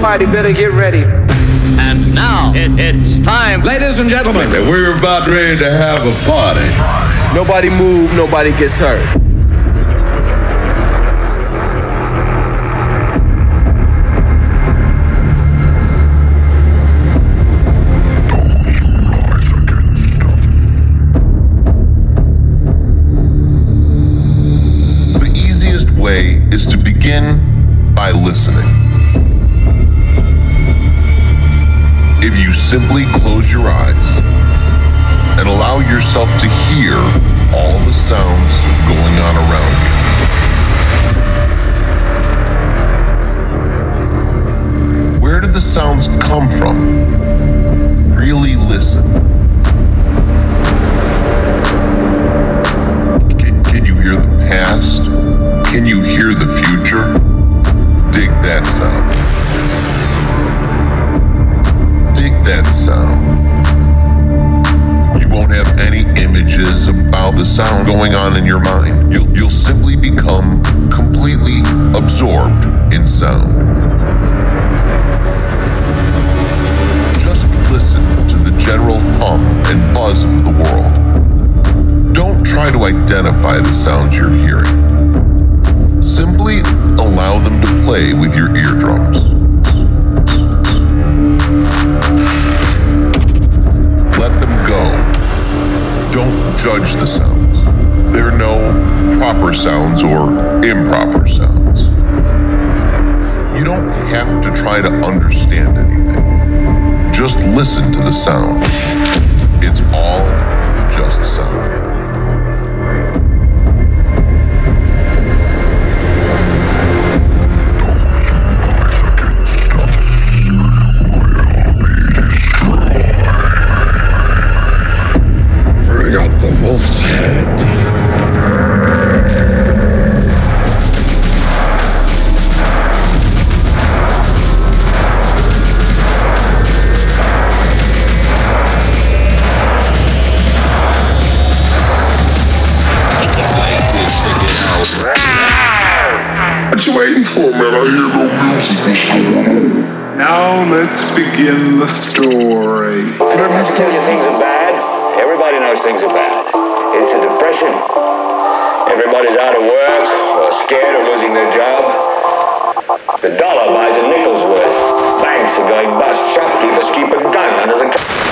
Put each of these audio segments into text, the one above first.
Somebody better get ready. And now it's time. Ladies and gentlemen, we're about ready to have a party. Nobody move, nobody gets hurt. The easiest way is to begin by listening. If you simply close your eyes and allow yourself to hear all the sounds going on around you. Where did the sounds come from? Really listen. Can you hear the past? Can you hear the future? Dig that sound. That sound. You won't have any images about the sound going on in your mind. You'll simply become completely absorbed in sound. Just listen to the general hum and buzz of the world. Don't try to identify the sounds you're hearing. Simply allow them to play with your eardrums. Don't judge the sounds. There are no proper sounds or improper sounds. You don't have to try to understand anything. Just listen to the sound. It's all just sound. Let's begin the story. Let me tell you, things are bad. Everybody knows things are bad. It's a depression. Everybody's out of work or scared of losing their job. The dollar buys a nickel's worth. Banks are going bust. Shopkeepers keep a gun under the counter.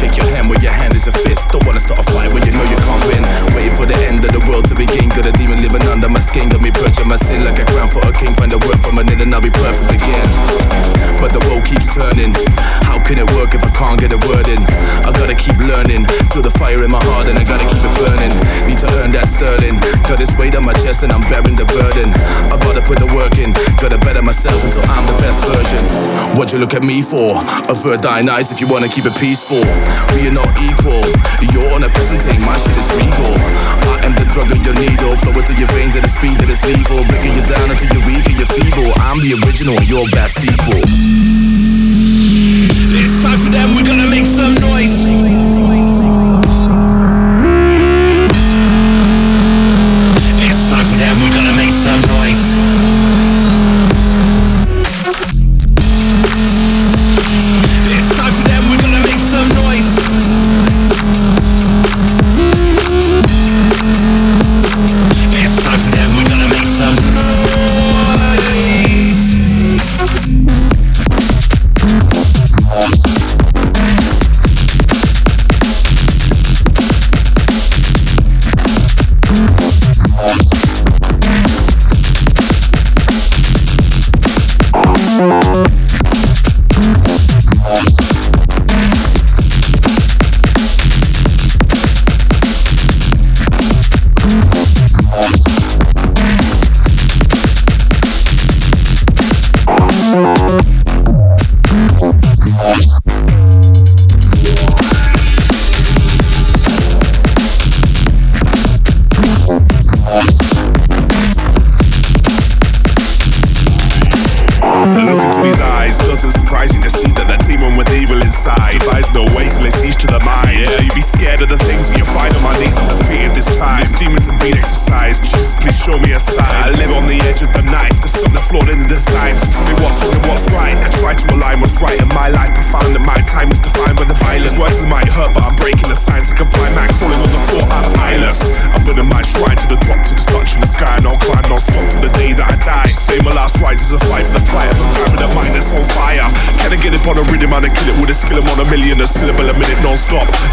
shake your hand when your hand is a fist. Don't wanna start a fight when you know you can't win. Waiting for the end of the world to begin. Got a demon living under my skin. Got me perched on my sin like a crown for a king. Find a word from it and I'll be perfect again. But the world keeps turning. How can it work if I can't get a word in? I gotta keep learning. Feel the fire in my heart and I gotta keep it burning. Need to earn that sterling. Got this weight on my chest and I'm bearing the burden. I gotta put the work in. Gotta better myself until I'm the best version. What you look at me for? Avert thine eyes if you wanna keep it peaceful. We are not equal. You're on a peasant thing, my shit is regal. I am the drug of your needle. Flow it to your veins at a speed that is lethal. Breaking you down until you're weak and you're feeble. I'm the original, you're a bad sequel. It's time for them, we're gonna make some noise.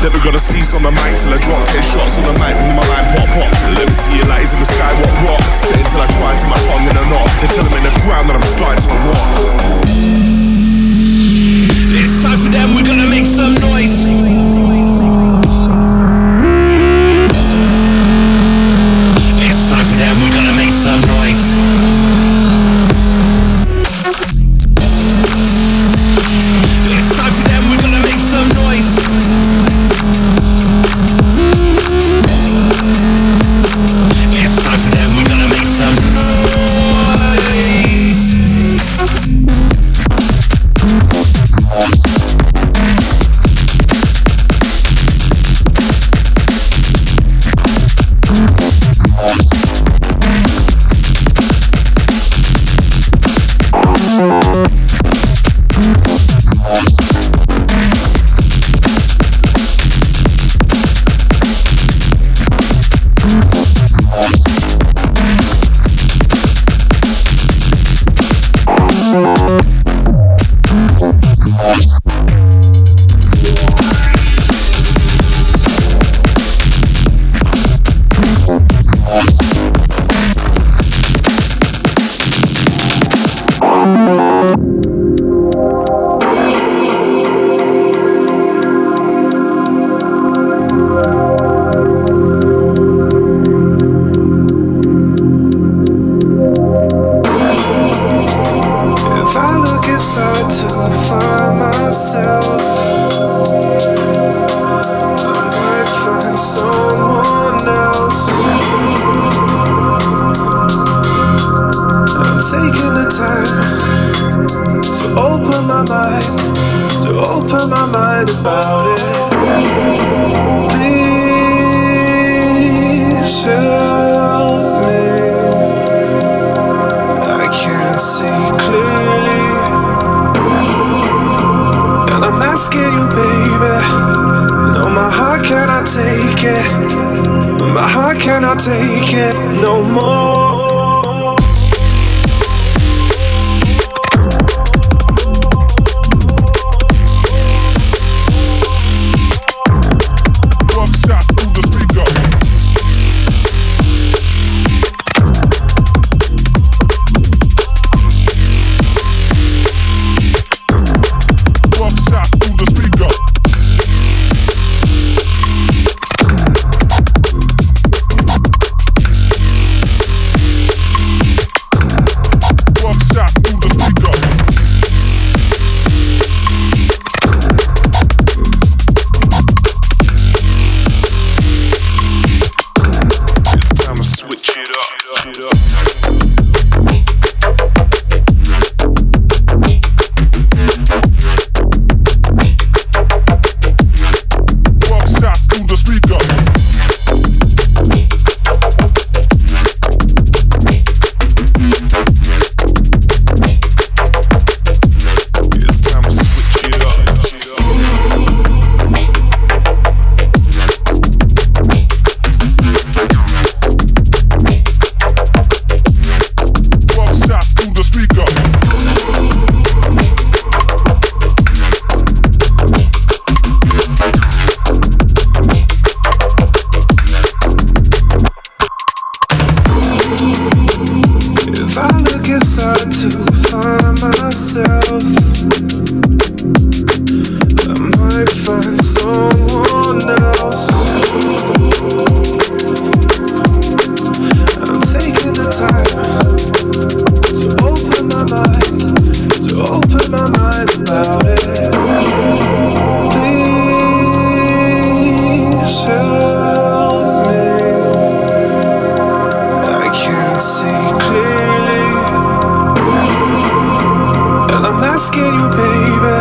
Never gonna cease on the mic till I drop 10 shots on the mic with my mind pop pop. Let me see your lights in the sky, what rock? Stay until I try to my tongue and I'm not. Until I'm in the ground and I'm starting to rock. It's time for them, we're gonna make some noise. open my mind about it. Please help me. I can't see clearly, and I'm asking you, baby.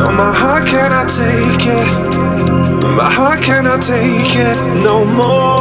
No, my heart cannot take it. My heart cannot take it no more.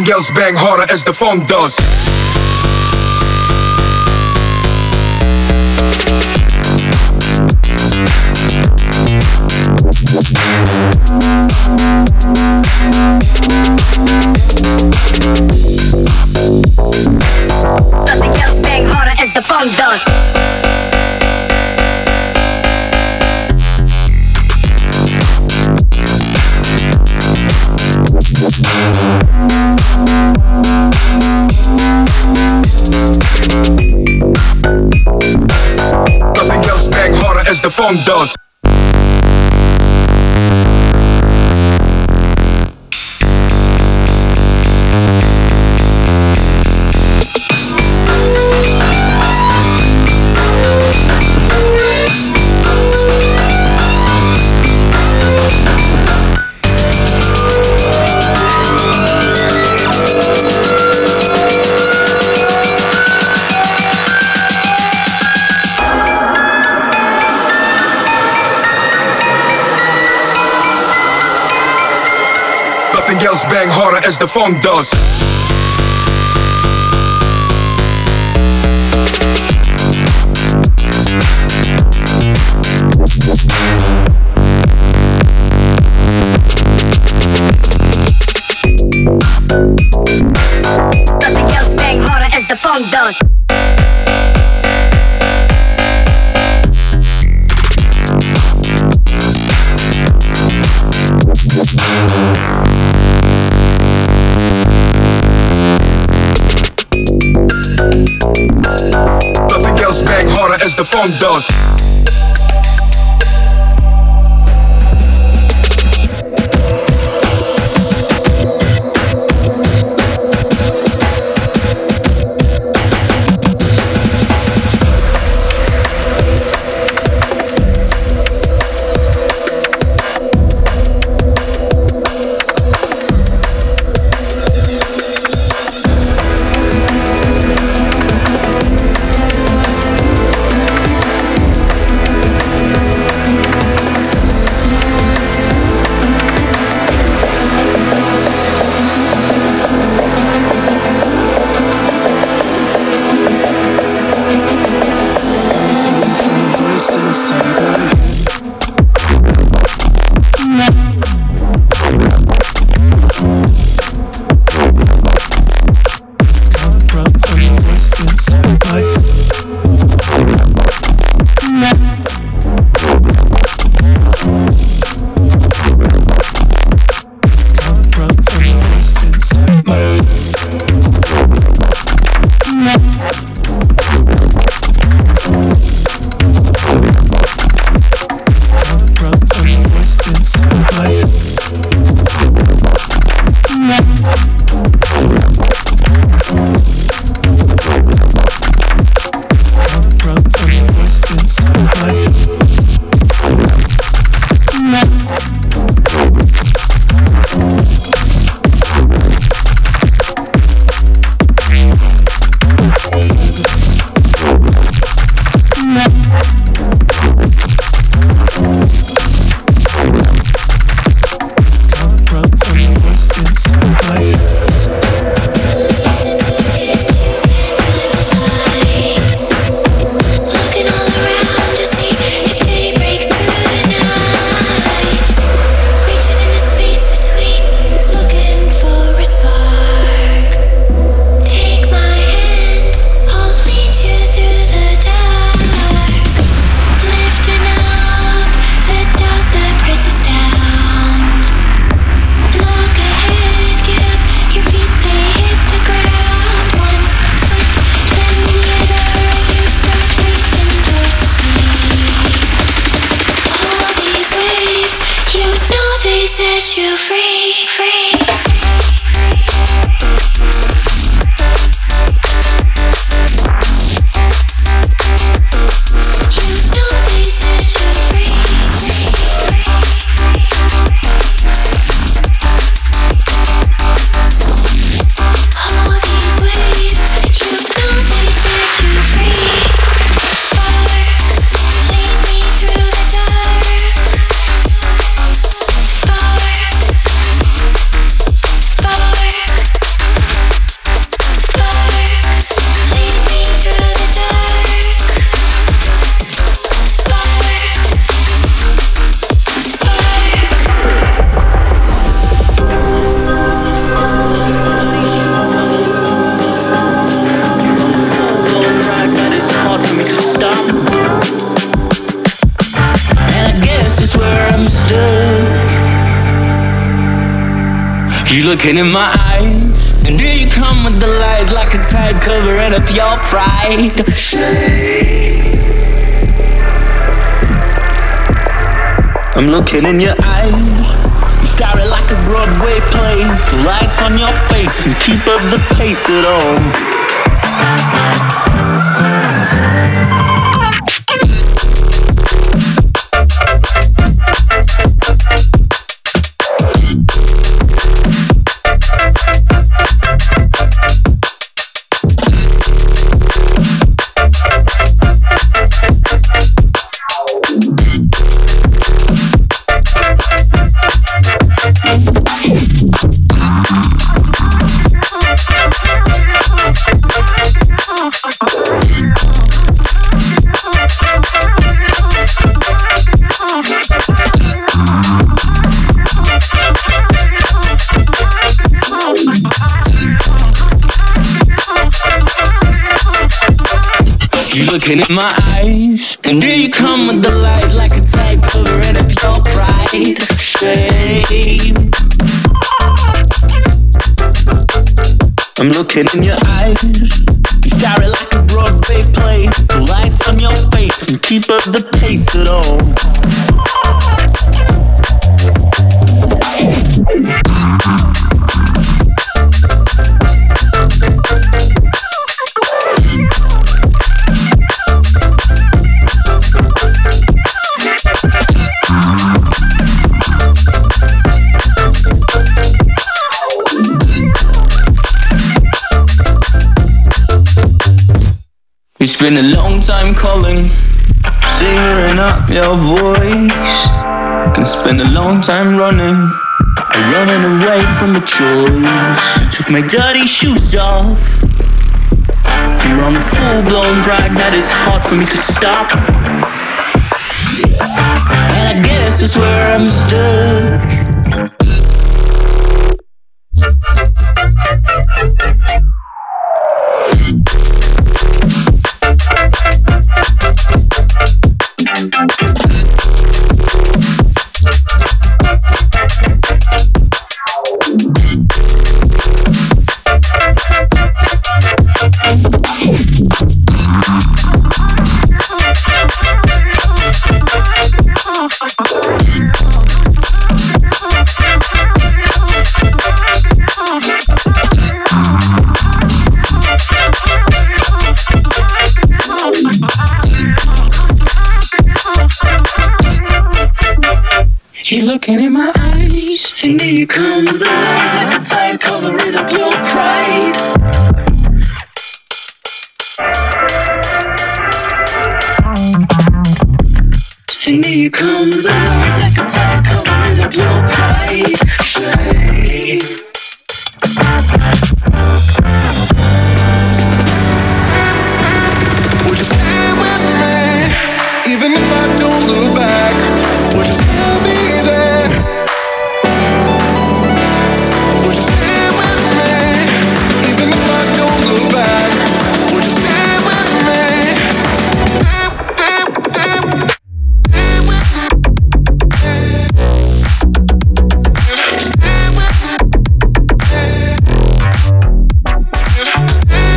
nothing else, bang harder as the funk does. Nothing else, bang harder as the funk does. The funk does. Nothing else bang harder as the funk does. Nothing else bang harder as the funk does. Nothing else bang harder as the funk does. You're looking in my eyes, and here you come with the lies, like a tide covering up your pride. Shade. I'm looking in your eyes, you staring like a Broadway play. The lights on your face can keep up the pace at all. Looking in my eyes, and here you come with the lies, like a tide covering up your pride. Shame. I'm looking in your eyes, you staring like a Broadway play. The lights on your face can keep up the pace at all. It's been a long time calling, clearing up your voice. Can spend a long time running, running away from a choice. Took my dirty shoes off. You're on the full-blown ride that is hard for me to stop. And I guess that's where I'm stuck. You're looking in my eyes, and then you come with the lies, like a tide covering up your pride. And then you come with the lies, like a tide covering up your pride. Shame. Would you stay with me, even if I don't look back? Would you still be there? Would you stay with me, even if I don't look back? Would you stay with me? Stay with me. Stay with me. Stay with me. Stay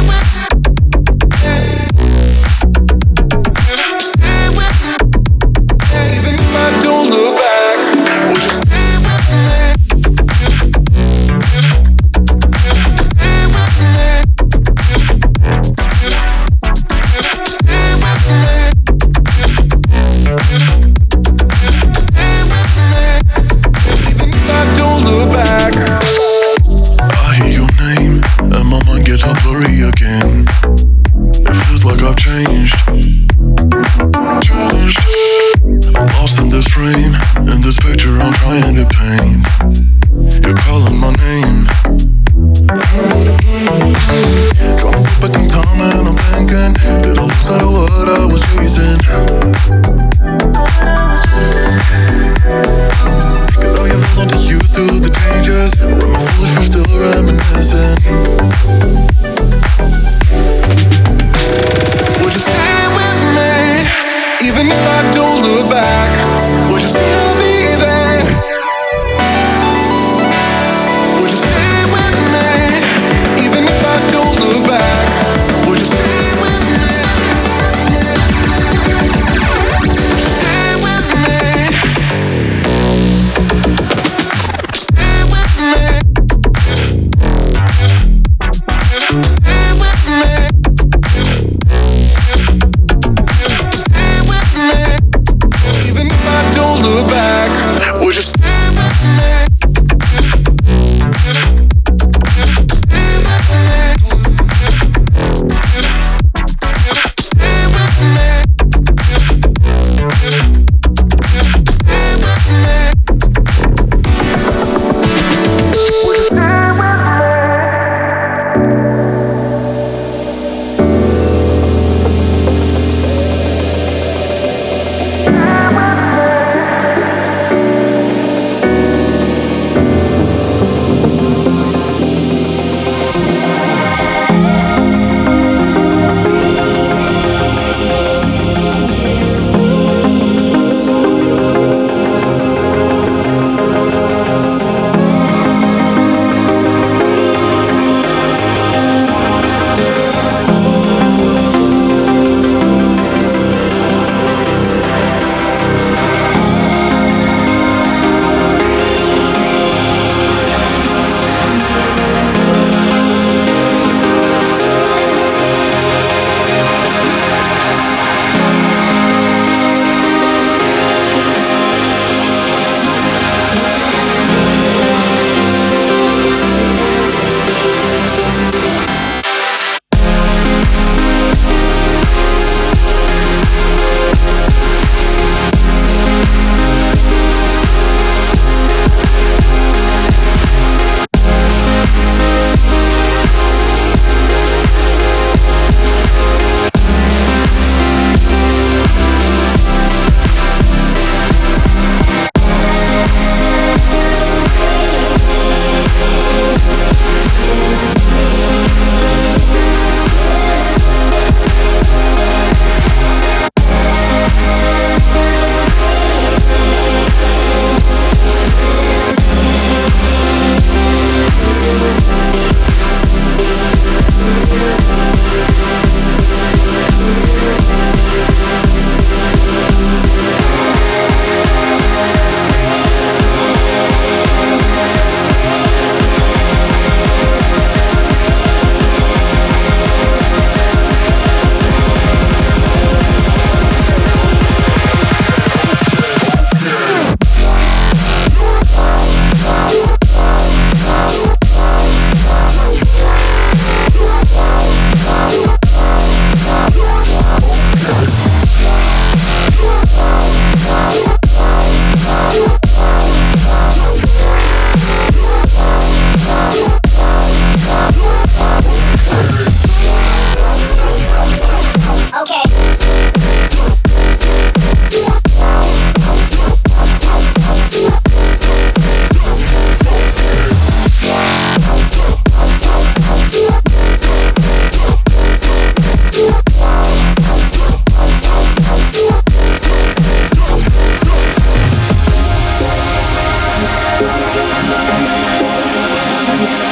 with me, even if I don't look back. Would you still be there? Would you still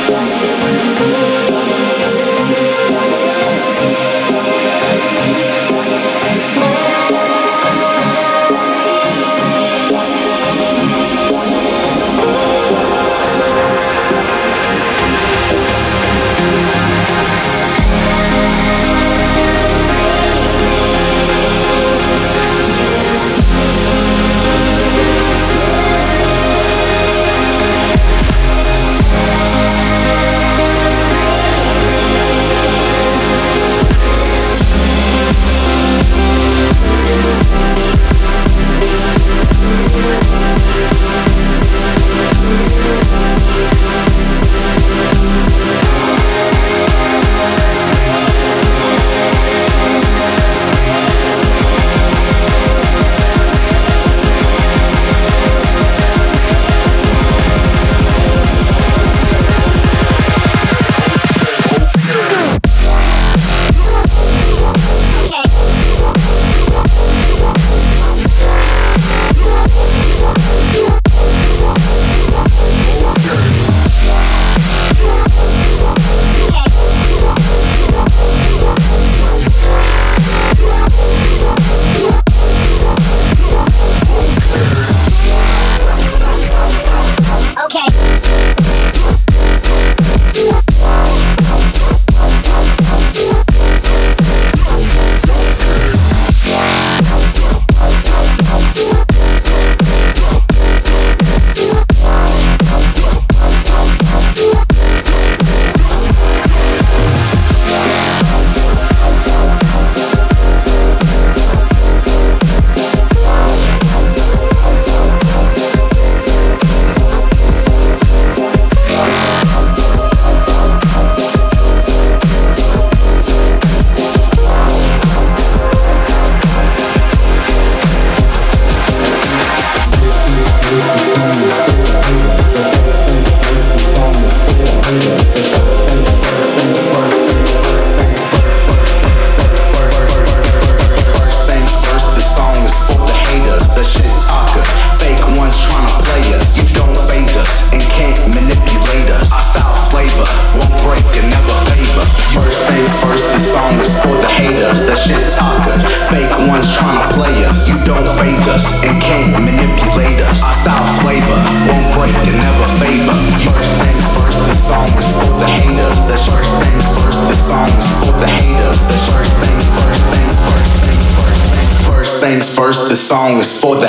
First things first, this song is for the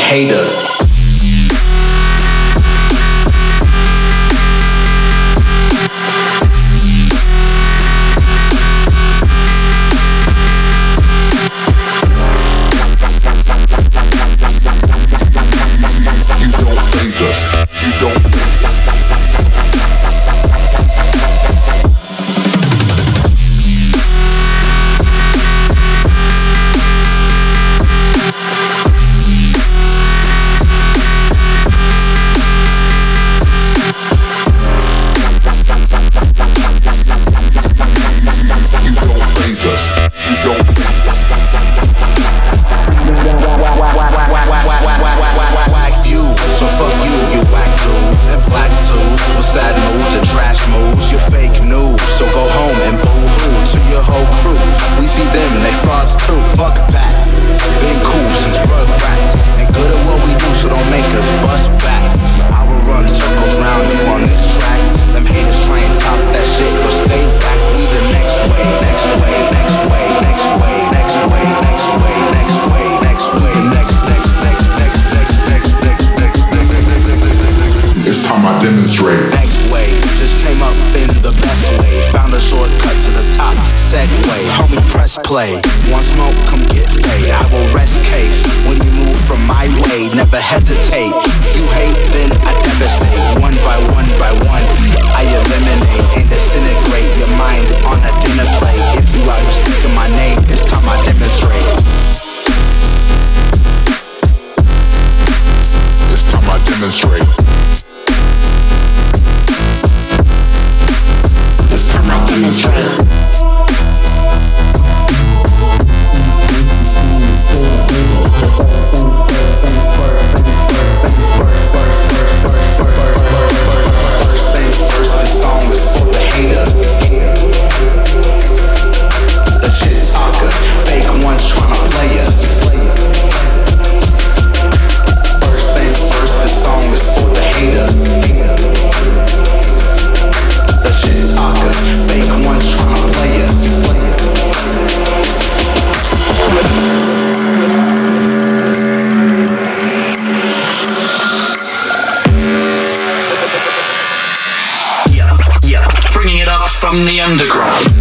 from the underground.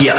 Yeah.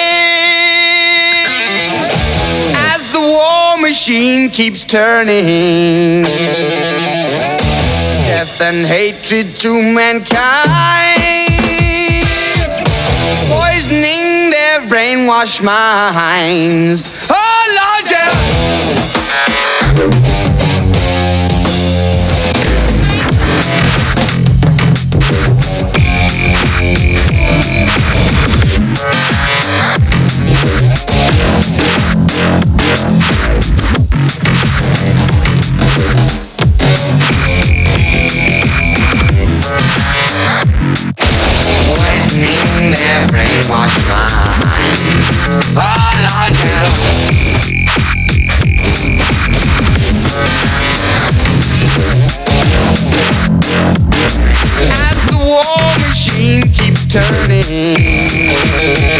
as the war machine keeps turning. Death and hatred to mankind, poisoning their brainwashed minds. Oh Lord, yeah. Their brainwashed minds. Oh Lord, help. As the war machine keeps turning, I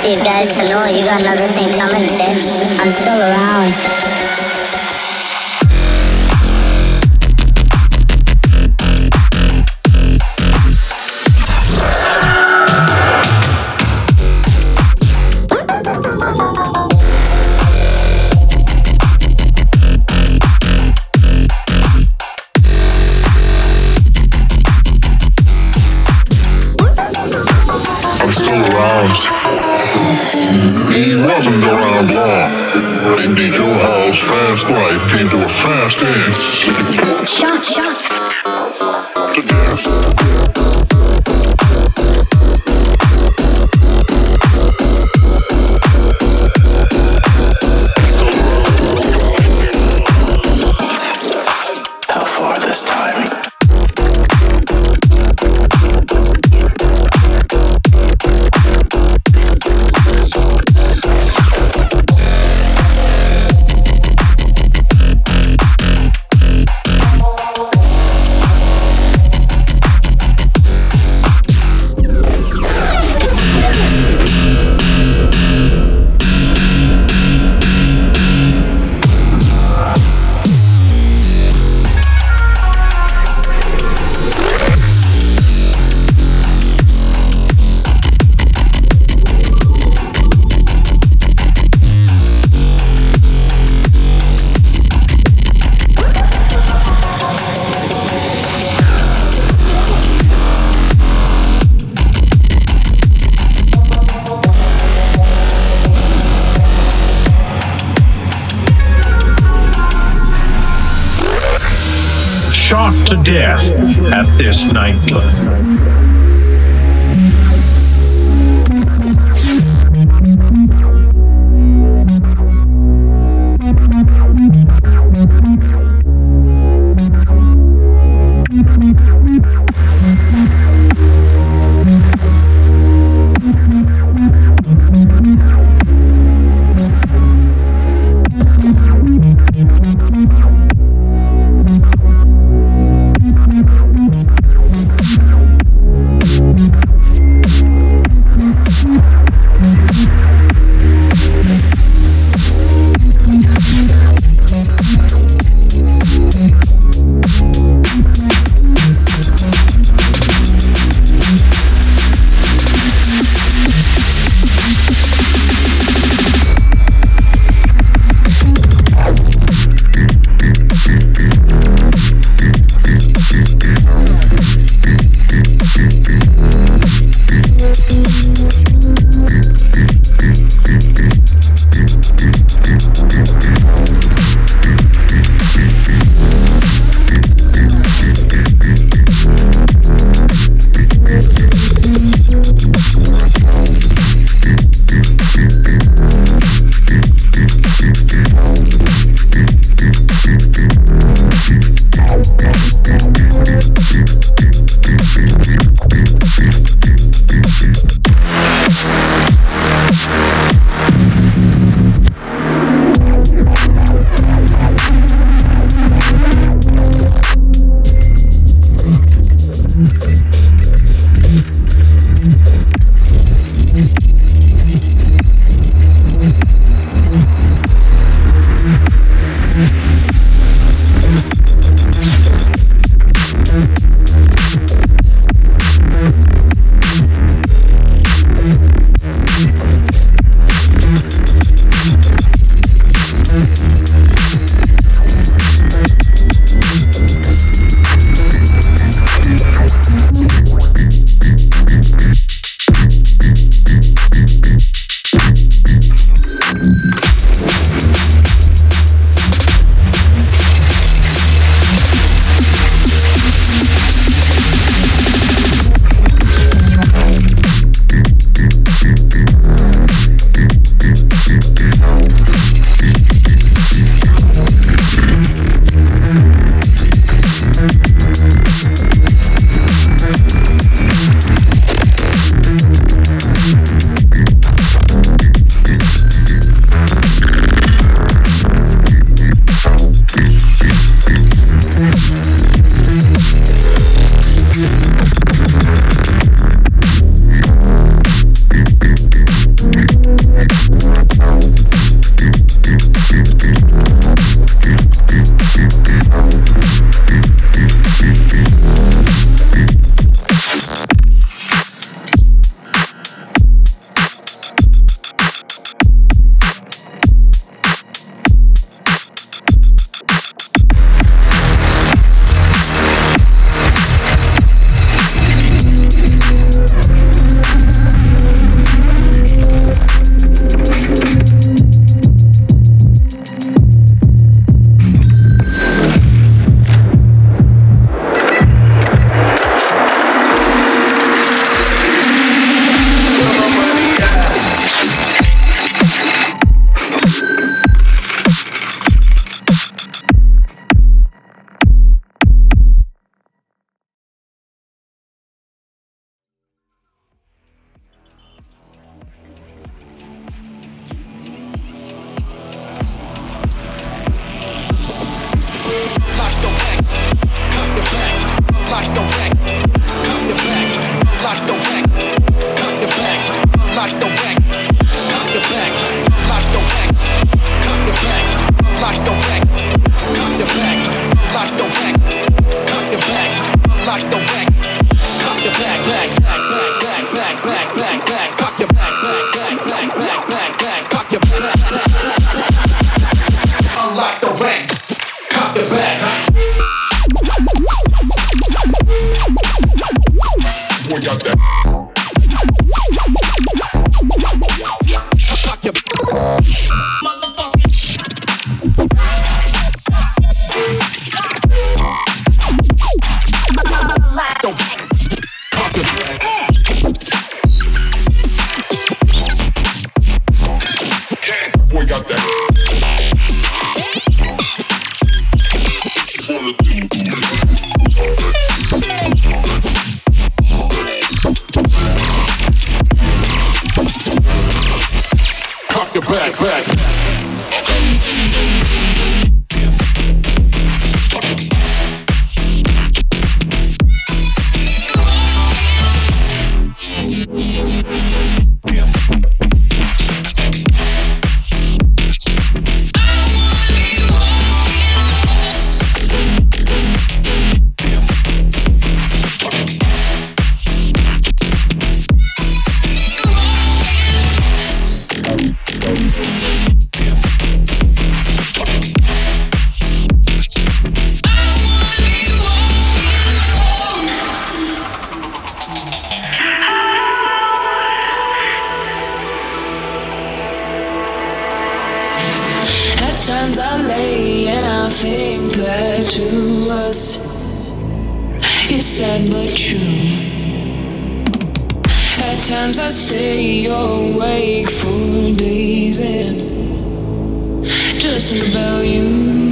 want these guys to know you got another thing coming, bitch. I'm still around. Fast life into a fast dance. Shock, shock. To death. Shocked to death at this nightclub. lied to us. It's sad but true. At times I stay awake for days and just think about you.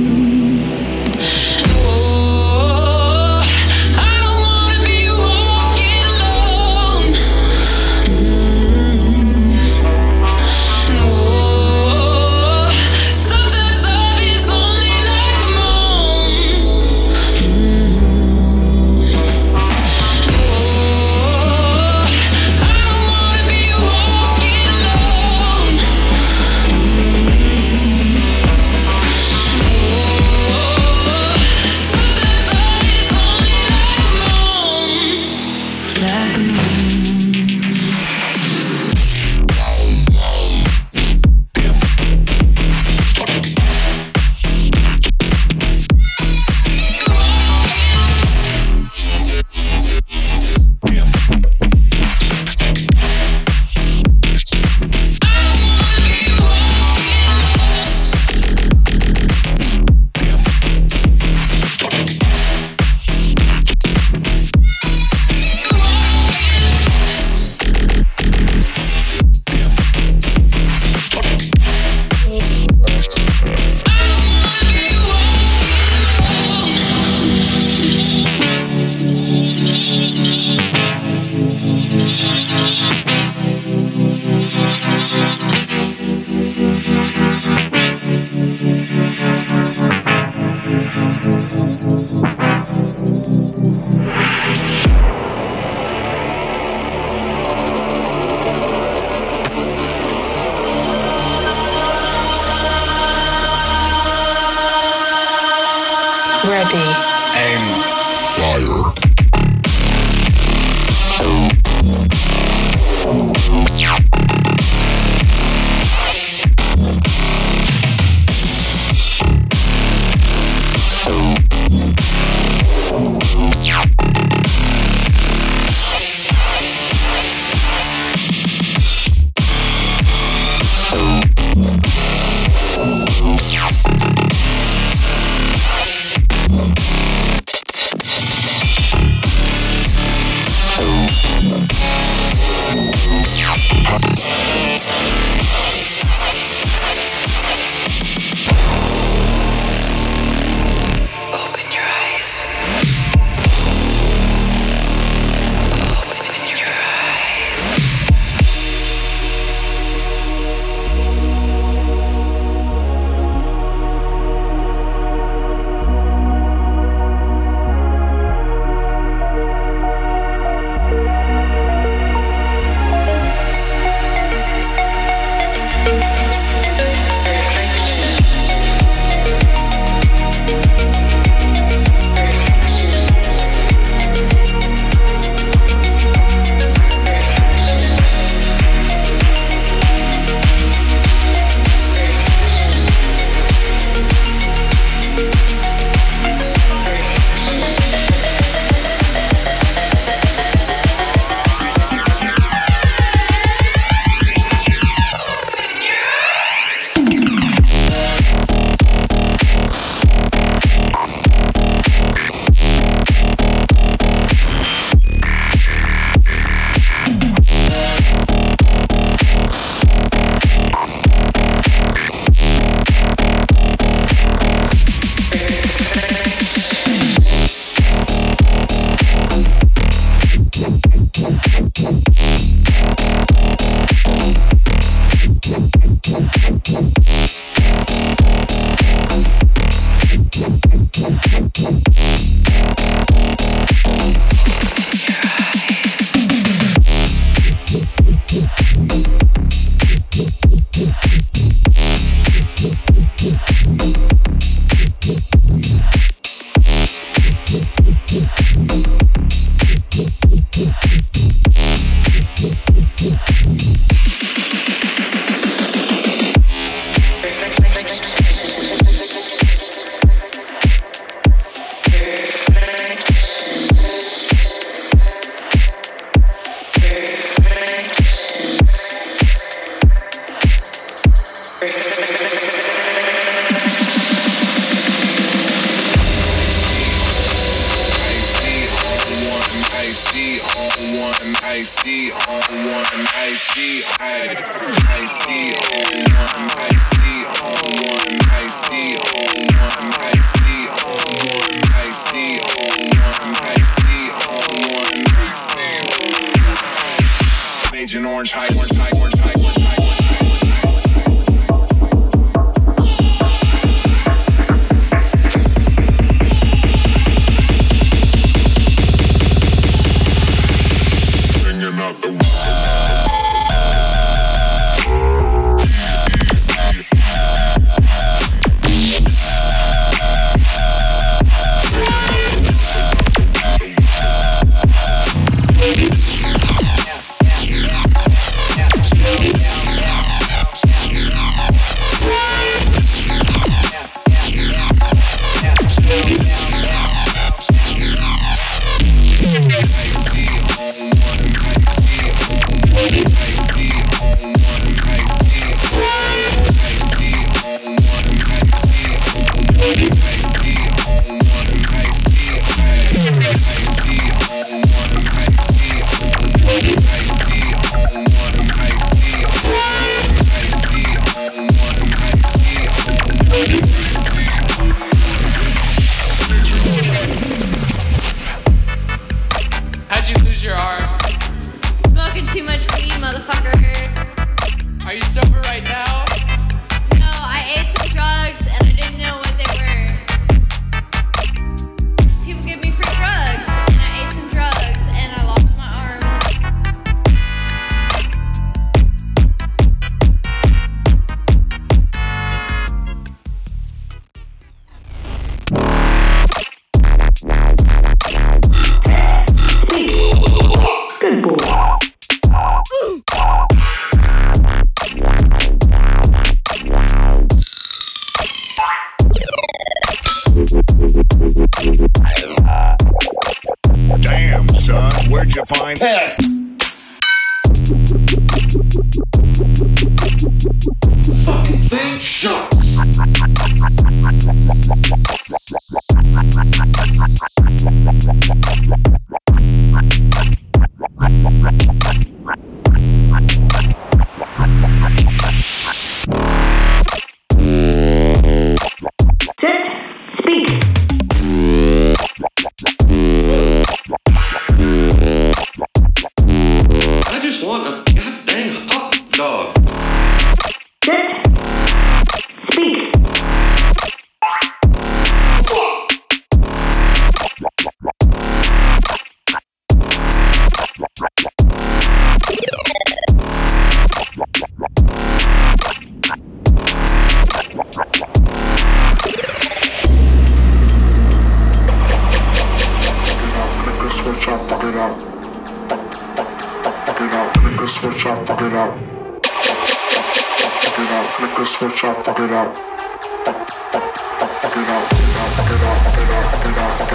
see on one, I see, I see on one, I see on one, I see on one, I see on one, I see on one, I see on one, I see on one. Sage and orange, high, orange, high, orange, high, orange, high.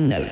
one note.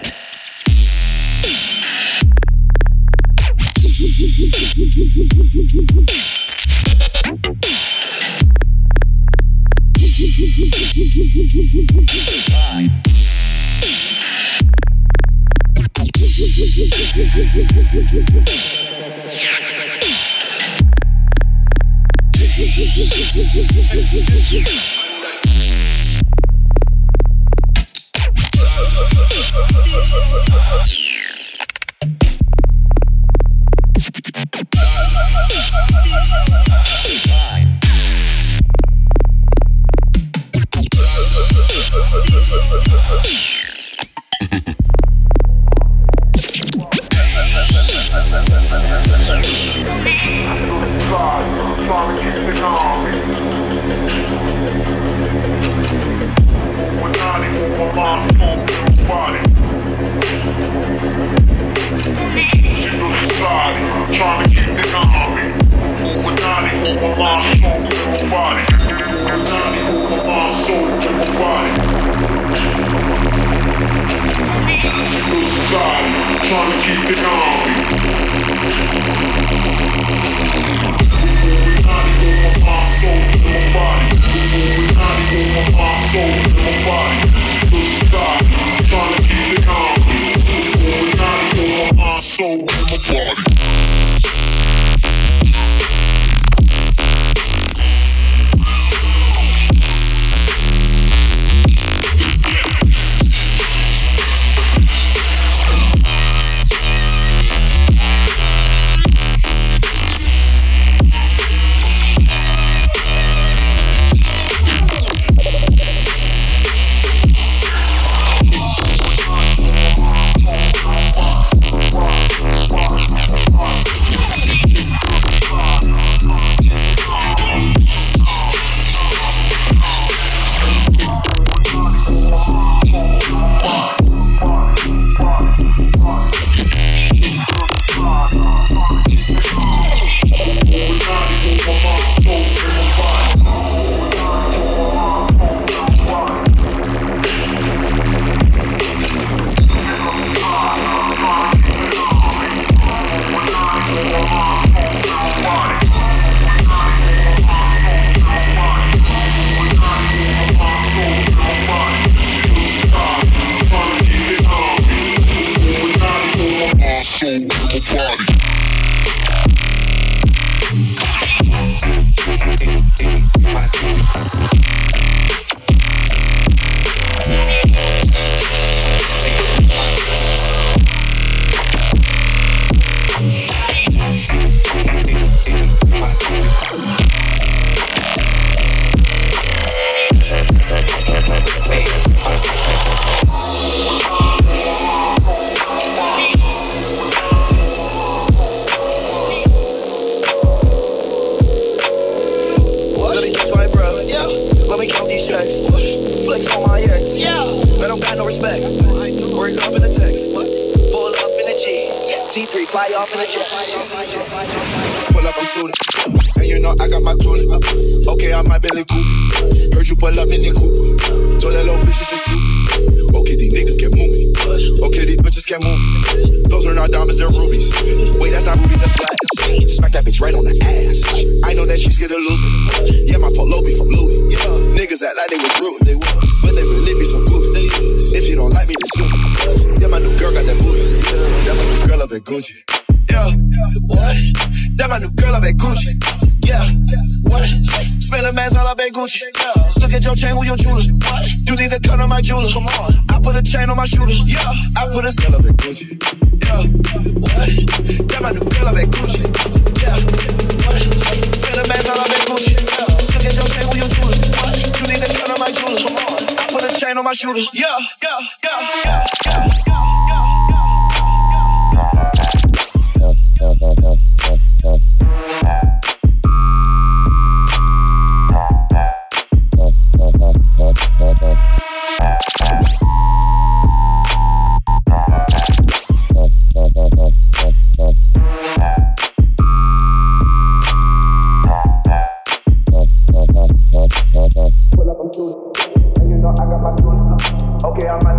Okay, I'm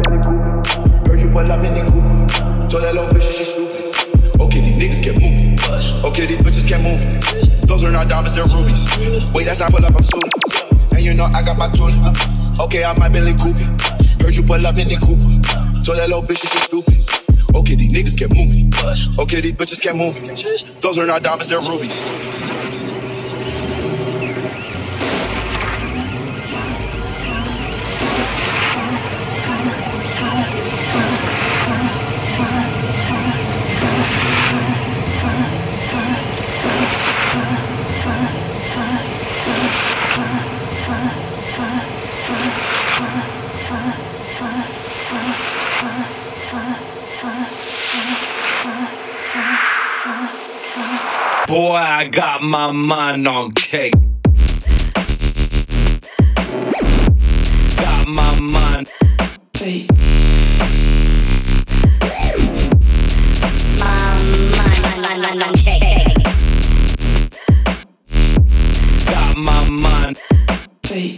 on diamonds, the rubies. Wait, that's I pull up, I'm suited. And you know I got my tool. Okay, I might Bentley Cooper. Heard you pull up in the Cooper. Told that little bitch she's stupid. Okay, these niggas can't move me. Okay, these bitches can't move me. Those are not diamonds, they're rubies. Boy, I got my mind on cake. Got my mind. Hey. My mind on cake. Got my mind. Hey.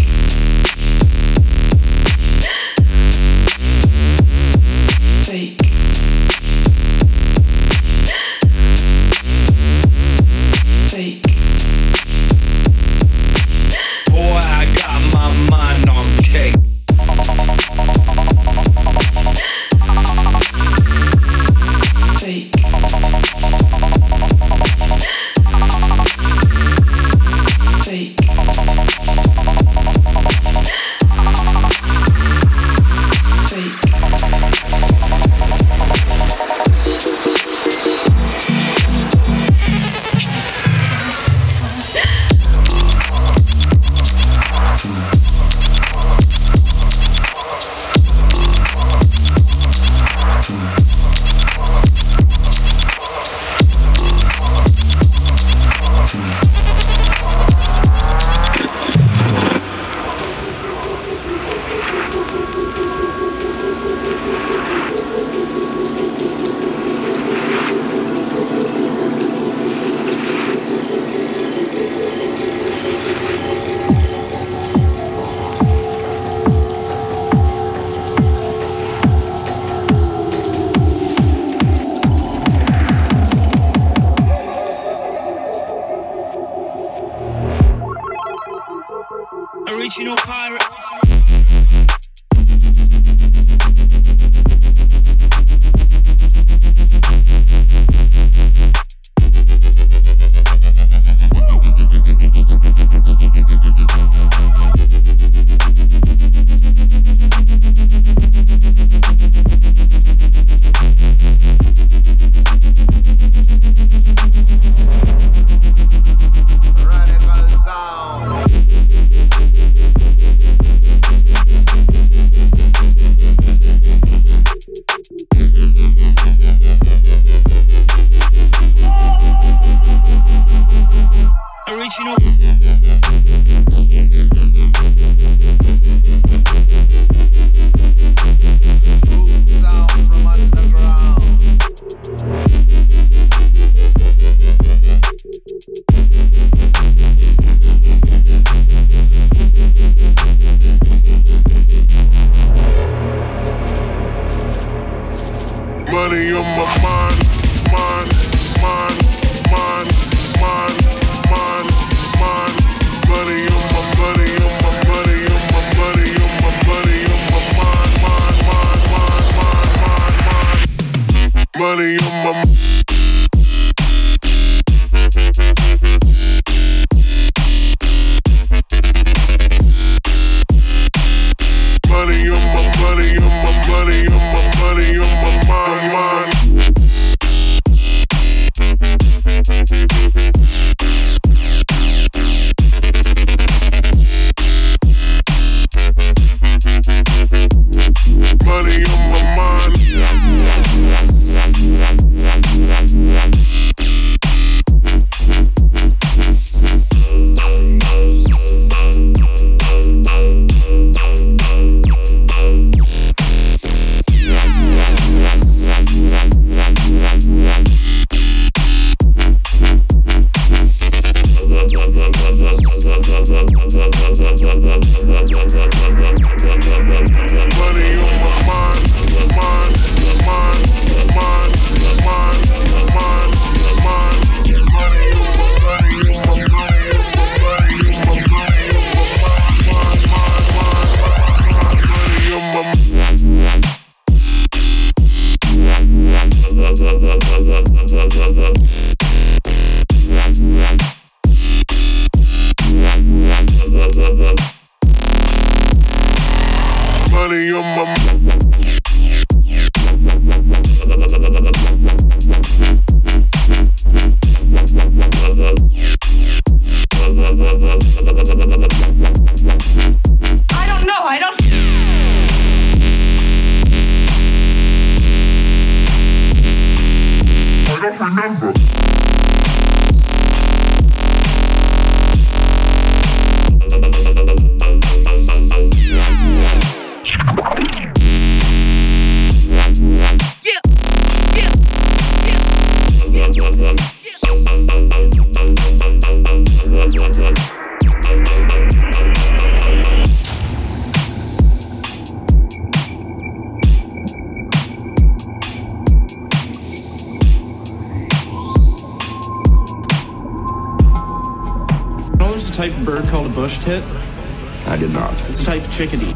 Chickadee.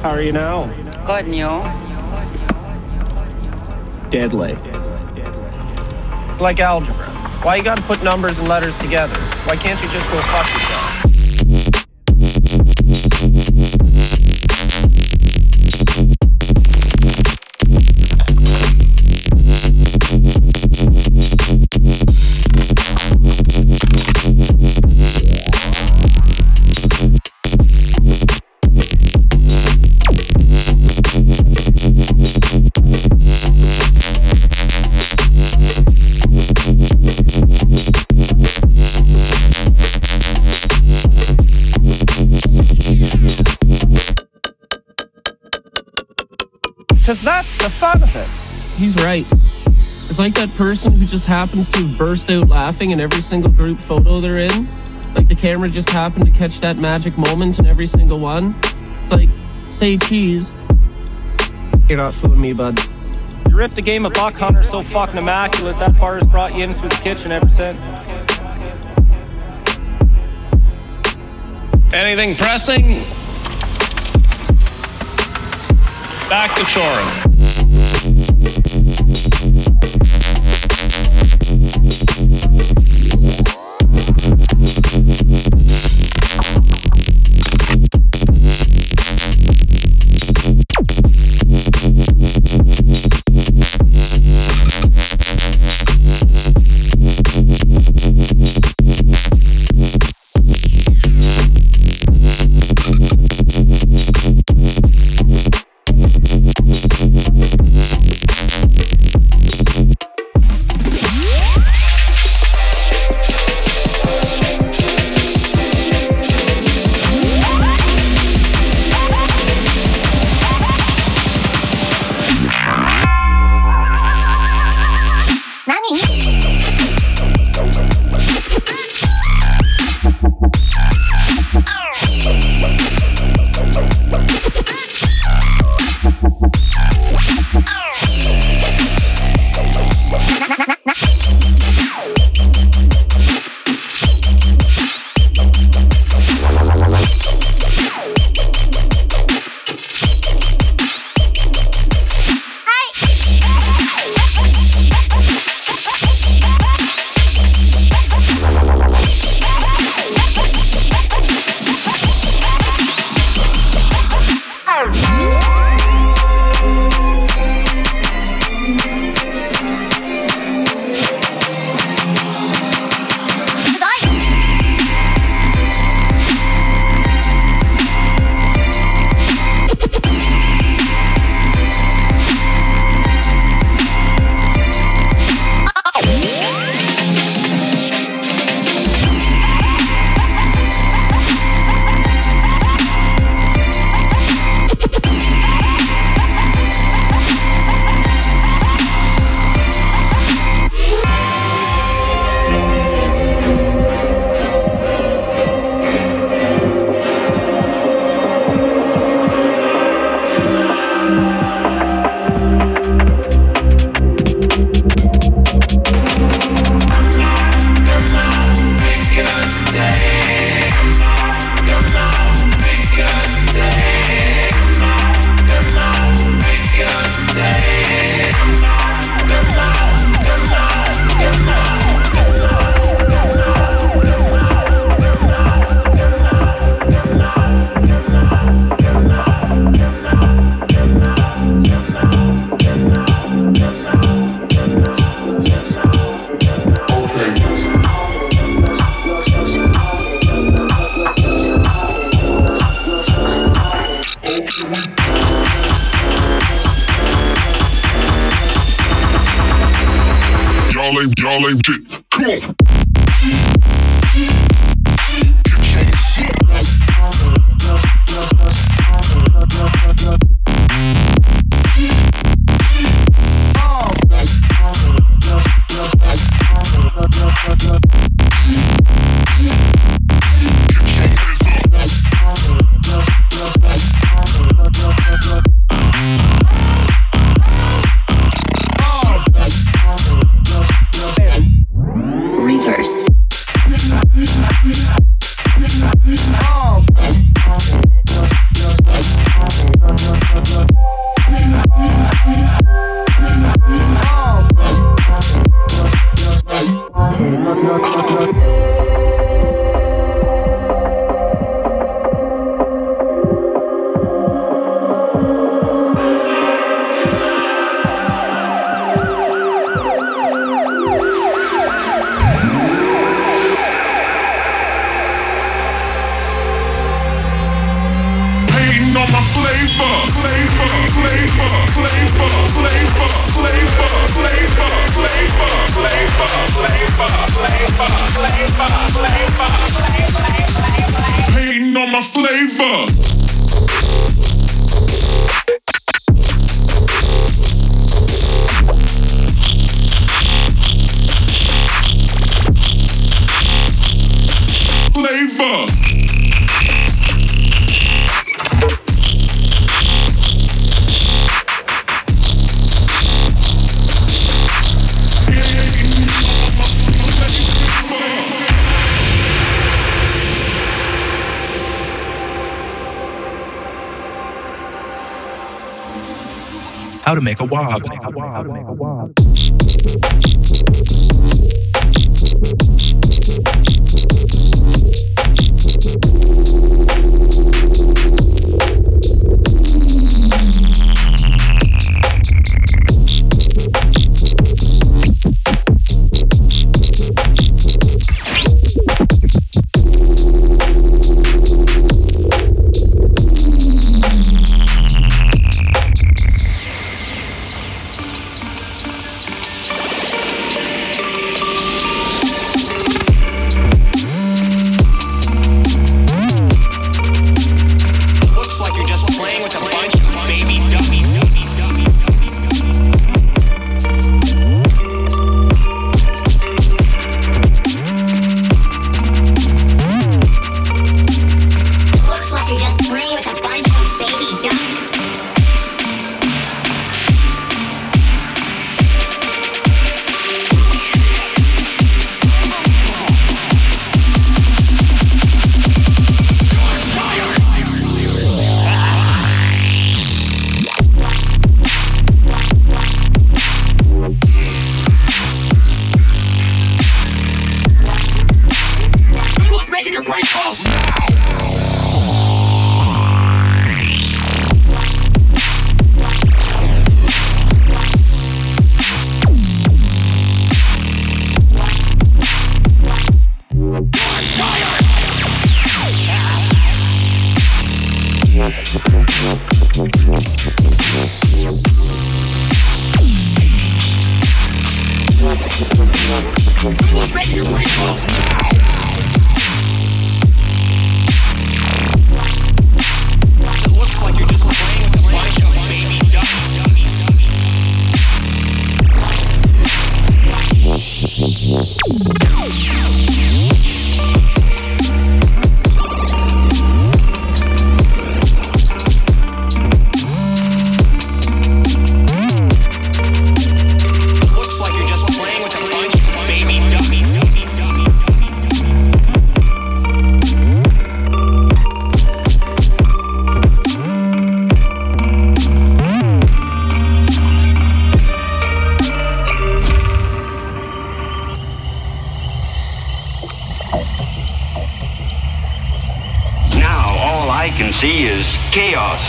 How are you now? Good, and you? Deadly. Like algebra. Why you gotta put numbers and letters together? Why can't you just go fuck yourself? Because that's the fun of it. He's right. It's like that person who just happens to burst out laughing in every single group photo they're in. Like the camera just happened to catch that magic moment in every single one. It's like, say cheese. You're not fooling me, bud. You ripped a game of Buck Hunter so fucking immaculate that bar has brought you in through the kitchen ever since. Anything pressing? Back to choring. How to make a wob.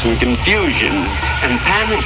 And confusion and panic.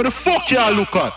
Where the fuck y'all look at?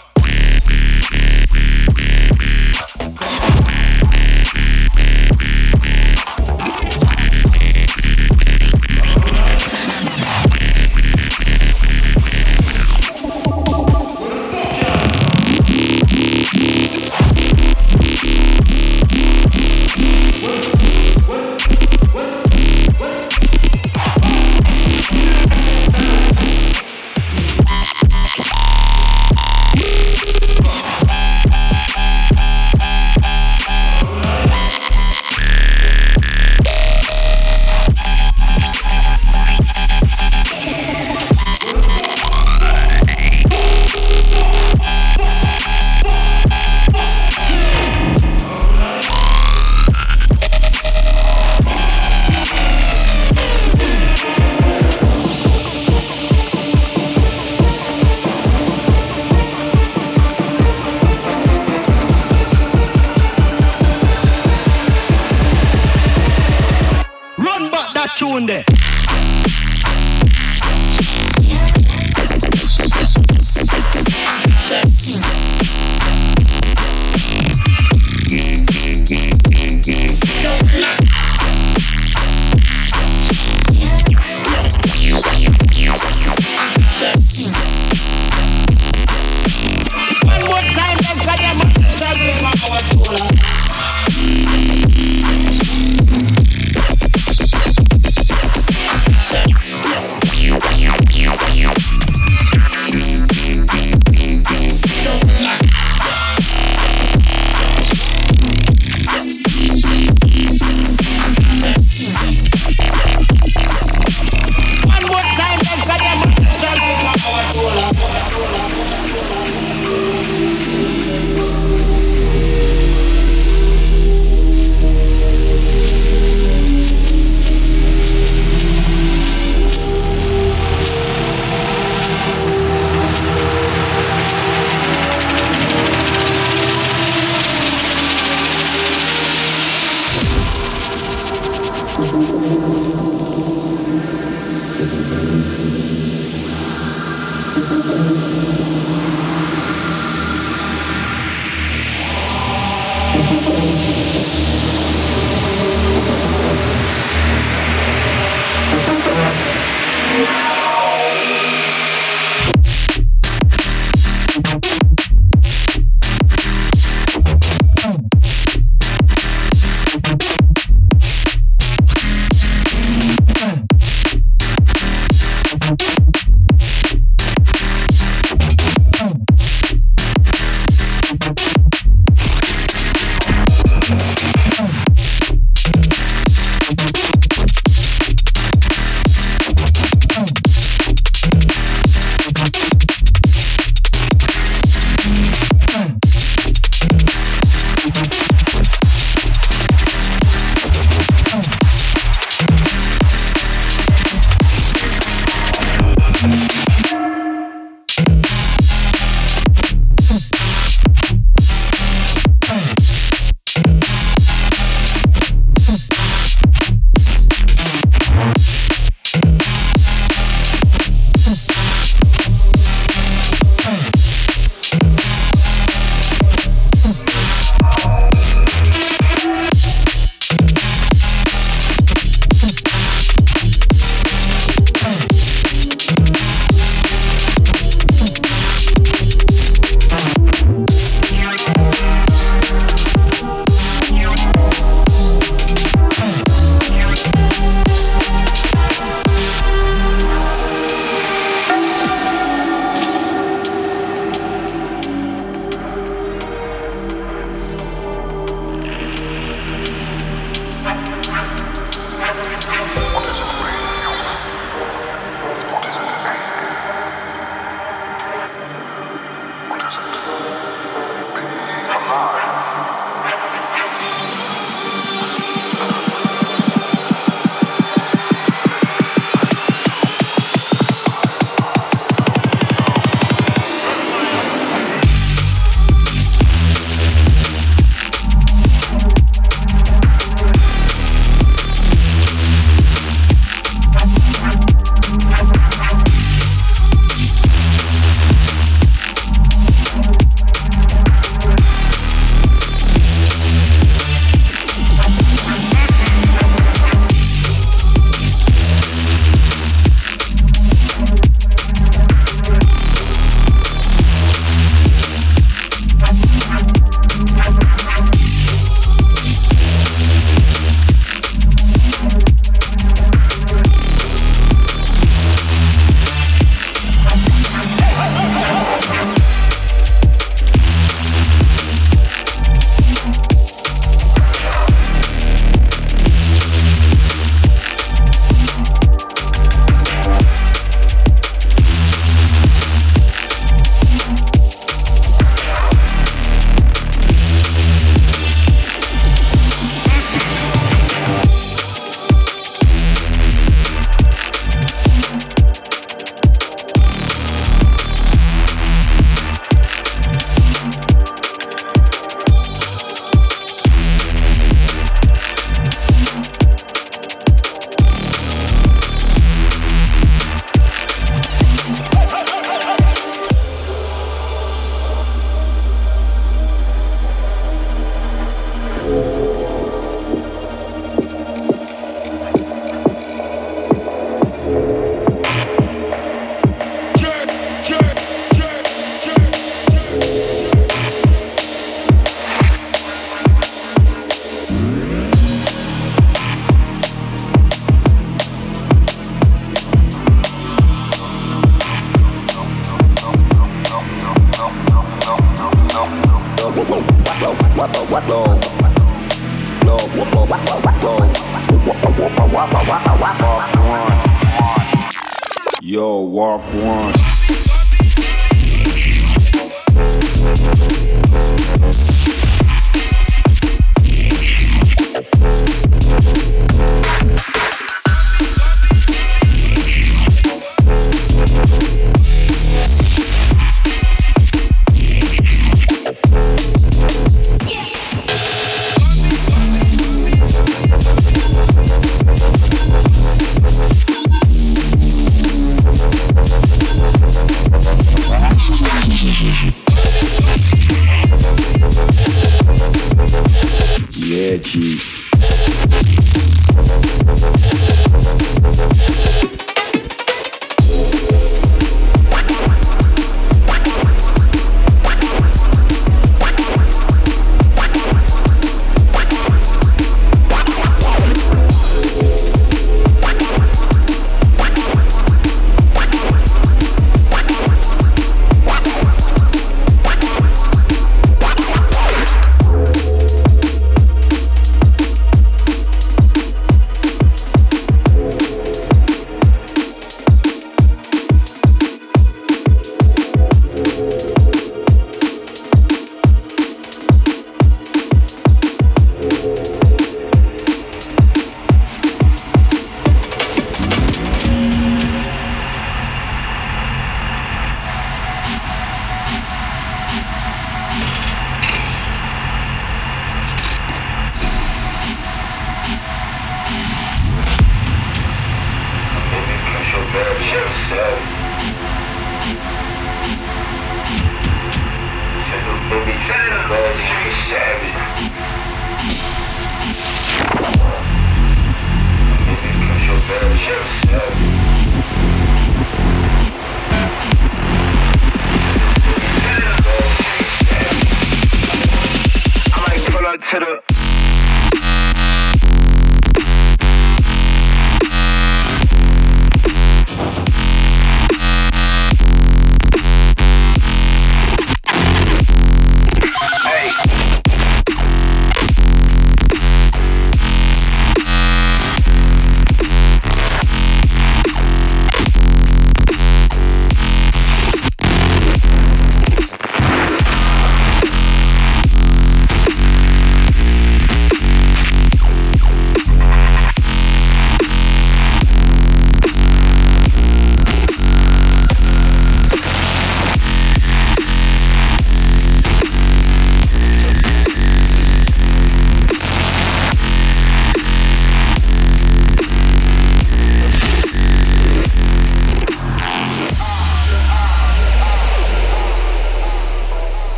Yo, walk one.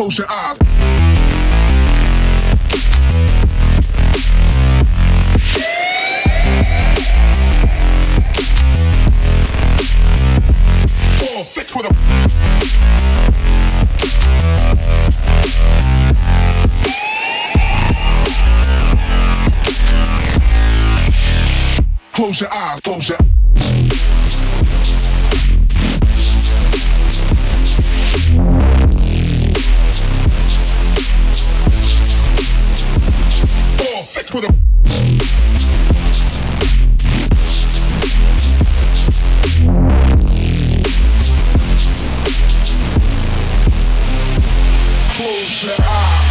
Close your eyes. All sick with a. Close your eyes. Close your. Put a close your eyes.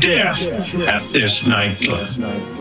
death at this nightclub.